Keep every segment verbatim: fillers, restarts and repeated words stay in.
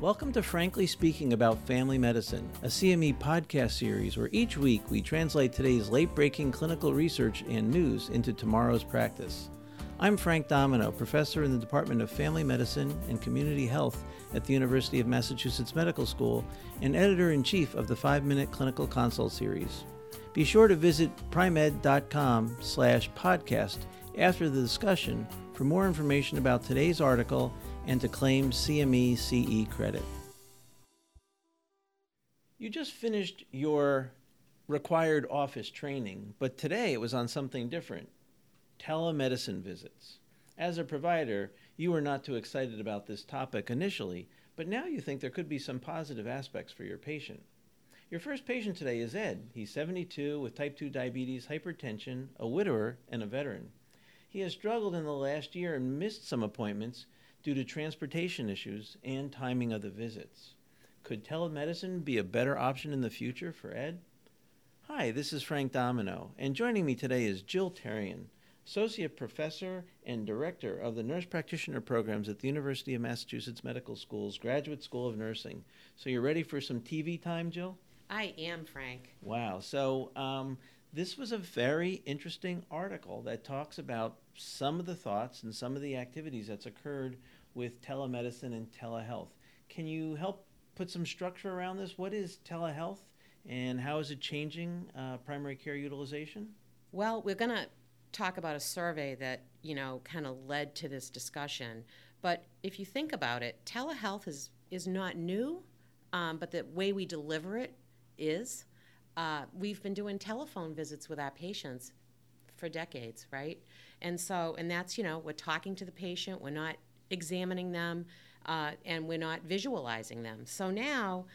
Welcome to Frankly Speaking About Family Medicine, a C M E podcast series where each week we translate today's late-breaking clinical research and news into tomorrow's practice. I'm Frank Domino, professor in the Department of Family Medicine and Community Health at the University of Massachusetts Medical School and editor-in-chief of the five-Minute Clinical Consult series. Be sure to visit primemed.com slash podcast after the discussion for more information about today's article and to claim C M E C E credit. You just finished your required office training, but today it was on something different, telemedicine visits. As a provider, you were not too excited about this topic initially, but now you think there could be some positive aspects for your patient. Your first patient today is Ed. He's seventy-two with type two diabetes, hypertension, a widower, and a veteran. He has struggled in the last year and missed some appointments due to transportation issues and timing of the visits. Could telemedicine be a better option in the future for Ed? Hi, this is Frank Domino, and joining me today is Jill Terrien, Associate Professor and Director of the Nurse Practitioner Programs at the University of Massachusetts Medical School's Graduate School of Nursing. So you're ready for some T V time, Jill? I am, Frank. Wow. So um, this was a very interesting article that talks about some of the thoughts and some of the activities that's occurred with telemedicine and telehealth. Can you help put some structure around this? What is telehealth and how is it changing uh, primary care utilization? Well, we're going to talk about a survey that, you know, kind of led to this discussion. But if you think about it, telehealth is, is not new, um, but the way we deliver it is. Uh, we've been doing telephone visits with our patients for decades, right? And so, and that's, you know, we're talking to the patient, we're not examining them, uh, and we're not visualizing them. So now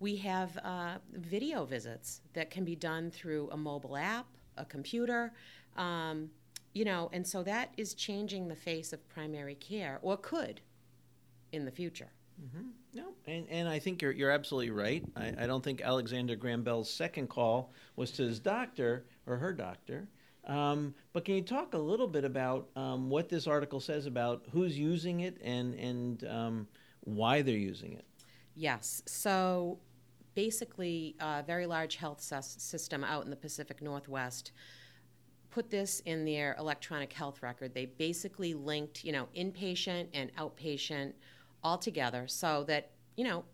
we have uh, video visits that can be done through a mobile app, a computer, um, you know, and so that is changing the face of primary care, or could in the future. Mm-hmm. No, and, and I think you're you're absolutely right. I, I don't think Alexander Graham Bell's second call was to his doctor or her doctor. Um, but can you talk a little bit about um, what this article says about who's using it and, and um, why they're using it? Yes. So basically, a very large health system out in the Pacific Northwest put this in their electronic health record. They basically linked, you know, inpatient and outpatient all together so that, you know,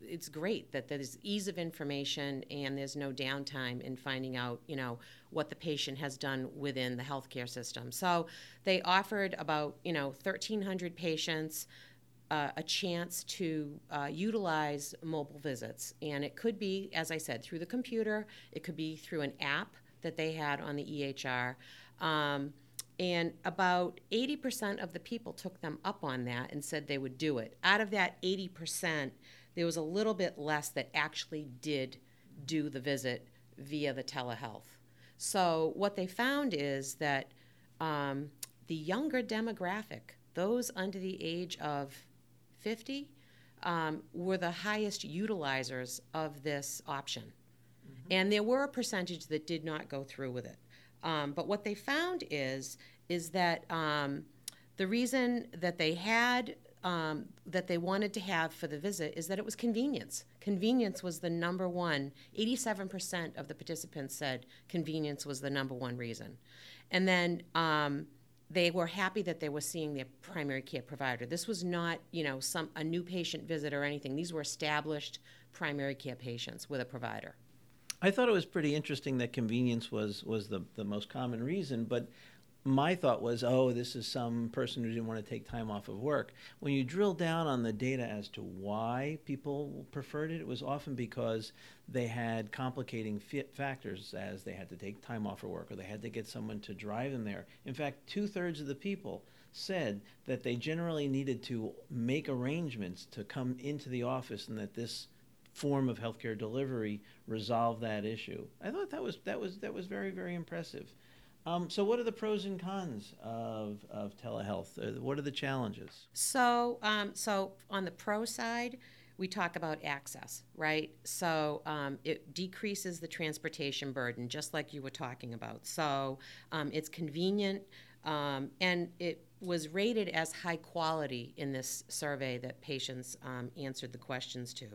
it's great that there's ease of information and there's no downtime in finding out, you know, what the patient has done within the healthcare system. So they offered about, you know, thirteen hundred patients uh, a chance to uh, utilize mobile visits. And it could be, as I said, through the computer. It could be through an app that they had on the E H R. Um, And about eighty percent of the people took them up on that and said they would do it. Out of that eighty percent, there was a little bit less that actually did do the visit via the telehealth. So what they found is that um, the younger demographic, those under the age of fifty, um, were the highest utilizers of this option. Mm-hmm. And there were a percentage that did not go through with it. Um, but what they found is is that um, the reason that they had, um, that they wanted to have for the visit is that it was convenience. Convenience was the number one. eighty-seven percent of the participants said convenience was the number one reason. And then um, they were happy that they were seeing their primary care provider. This was not, you know, some a new patient visit or anything. These were established primary care patients with a provider. I thought it was pretty interesting that convenience was, was the, the most common reason, but my thought was, oh, this is some person who didn't want to take time off of work. When you drill down on the data as to why people preferred it, it was often because they had complicating fit factors, as they had to take time off of work or they had to get someone to drive them there. In fact, two-thirds of the people said that they generally needed to make arrangements to come into the office and that this form of healthcare delivery resolve that issue. I thought that was that was that was very very impressive. Um, so, what are the pros and cons of of telehealth? What are the challenges? So, um, so on the pro side, we talk about access, right? So, um, it decreases the transportation burden, just like you were talking about. So, um, it's convenient, um, and it was rated as high quality in this survey that patients um, answered the questions to.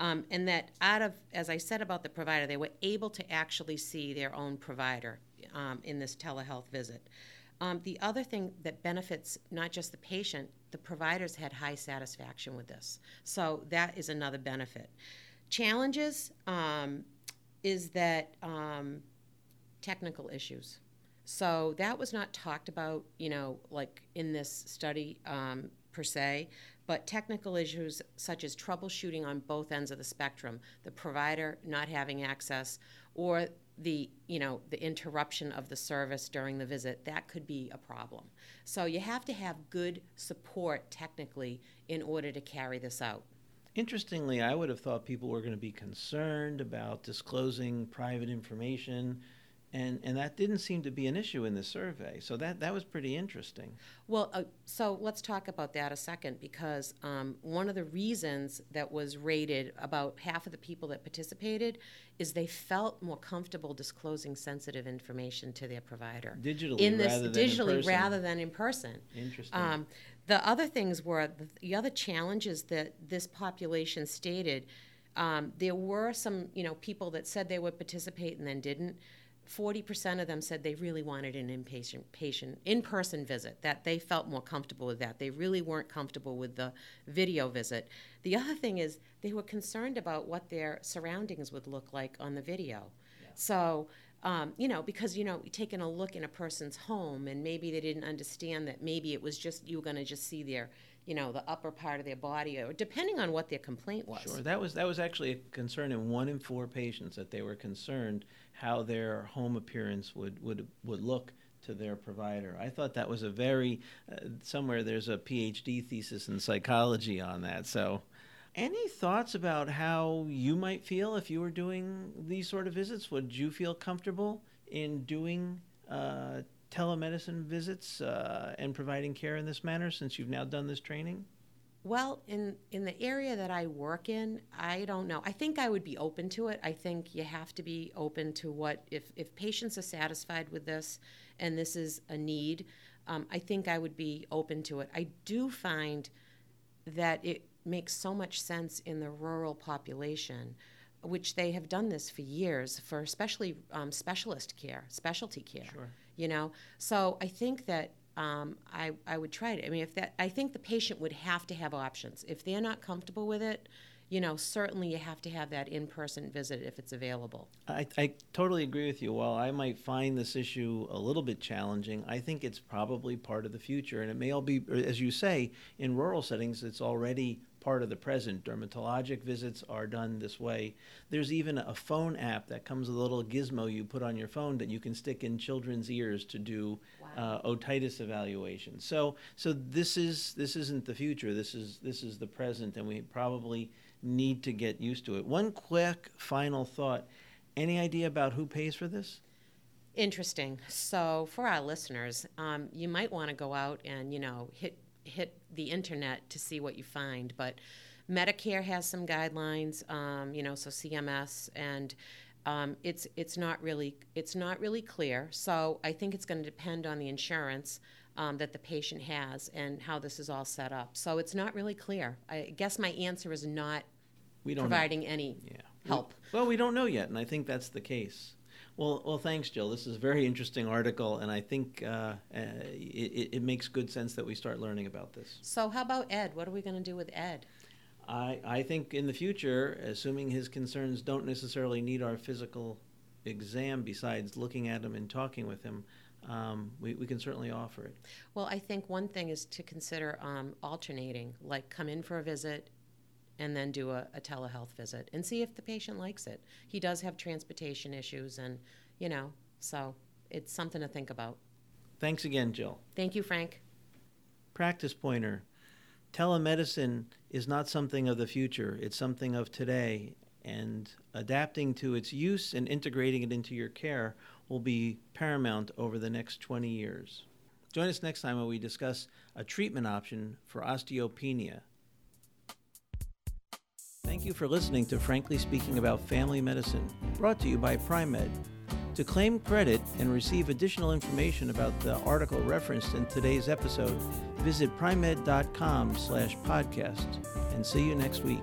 Um, and that out of, as I said about the provider, they were able to actually see their own provider um, in this telehealth visit. Um, the other thing that benefits not just the patient, the providers had high satisfaction with this. So that is another benefit. Challenges um, is that um, technical issues. So that was not talked about, you know, like in this study um, per se, but technical issues such as troubleshooting on both ends of the spectrum, the provider not having access or the, you know, the interruption of the service during the visit, that could be a problem. So you have to have good support technically in order to carry this out. Interestingly, I would have thought people were going to be concerned about disclosing private information. And and that didn't seem to be an issue in the survey. So that, that was pretty interesting. Well, uh, so let's talk about that a second, because um, one of the reasons that was rated about half of the people that participated is they felt more comfortable disclosing sensitive information to their provider. Digitally in this, rather than digitally in person. rather than in person. Interesting. Um, the other things were, the, the other challenges that this population stated, um, there were some, you know, people that said they would participate and then didn't. forty percent of them said they really wanted an inpatient patient, in-person visit, that they felt more comfortable with that. They really weren't comfortable with the video visit. The other thing is they were concerned about what their surroundings would look like on the video. Yeah. So, um, you know, because, you know, taking a look in a person's home and maybe they didn't understand that maybe it was just you were going to just see their, you know, the upper part of their body, or depending on what their complaint was. Sure, that was that was actually a concern in one in four patients, that they were concerned how their home appearance would would, would look to their provider. I thought that was a very, uh, somewhere there's a P H D thesis in psychology on that. So any thoughts about how you might feel if you were doing these sort of visits? Would you feel comfortable in doing uh telemedicine visits uh, and providing care in this manner since you've now done this training? Well, in, in the area that I work in, I don't know. I think I would be open to it. I think you have to be open to what, if, if patients are satisfied with this and this is a need, um, I think I would be open to it. I do find that it makes so much sense in the rural population, which they have done this for years, for especially um, specialist care, specialty care. Sure. You know, so I think that um, I I would try it. I mean, if that, I think the patient would have to have options. If they're not comfortable with it, you know, certainly you have to have that in-person visit if it's available. I, I totally agree with you. While I might find this issue a little bit challenging, I think it's probably part of the future, and it may all be, as you say, in rural settings, it's already part of the present. Dermatologic visits are done this way. There's even a phone app that comes with a little gizmo you put on your phone that you can stick in children's ears to do wow. uh, otitis evaluation. So, so this is this isn't the future. This is this is the present, and we probably need to get used to it. One quick final thought. Any idea about who pays for this? Interesting. So, for our listeners, um, you might want to go out and you know hit. hit the internet to see what you find, but Medicare has some guidelines, um, you know, so C M S, and um, it's it's not really it's not really clear. So I think it's going to depend on the insurance um, that the patient has and how this is all set up. So it's not really clear. I guess my answer is not we don't providing know. any yeah. help. We, well, we don't know yet, and I think that's the case. Well, well, thanks, Jill. This is a very interesting article, and I think uh, it, it makes good sense that we start learning about this. So how about Ed? What are we going to do with Ed? I, I think in the future, assuming his concerns don't necessarily need our physical exam besides looking at him and talking with him, Um, we, we can certainly offer it. Well, I think one thing is to consider um, alternating, like come in for a visit, and then do a, a telehealth visit and see if the patient likes it. He does have transportation issues and, you know, so it's something to think about. Thanks again, Jill. Thank you, Frank. Practice pointer. Telemedicine is not something of the future. It's something of today, and adapting to its use and integrating it into your care will be paramount over the next twenty years. Join us next time when we discuss a treatment option for osteopenia. Thank you for listening to Frankly Speaking About Family Medicine, brought to you by PrimeMed. To claim credit and receive additional information about the article referenced in today's episode, visit primemed dot com slash podcast and see you next week.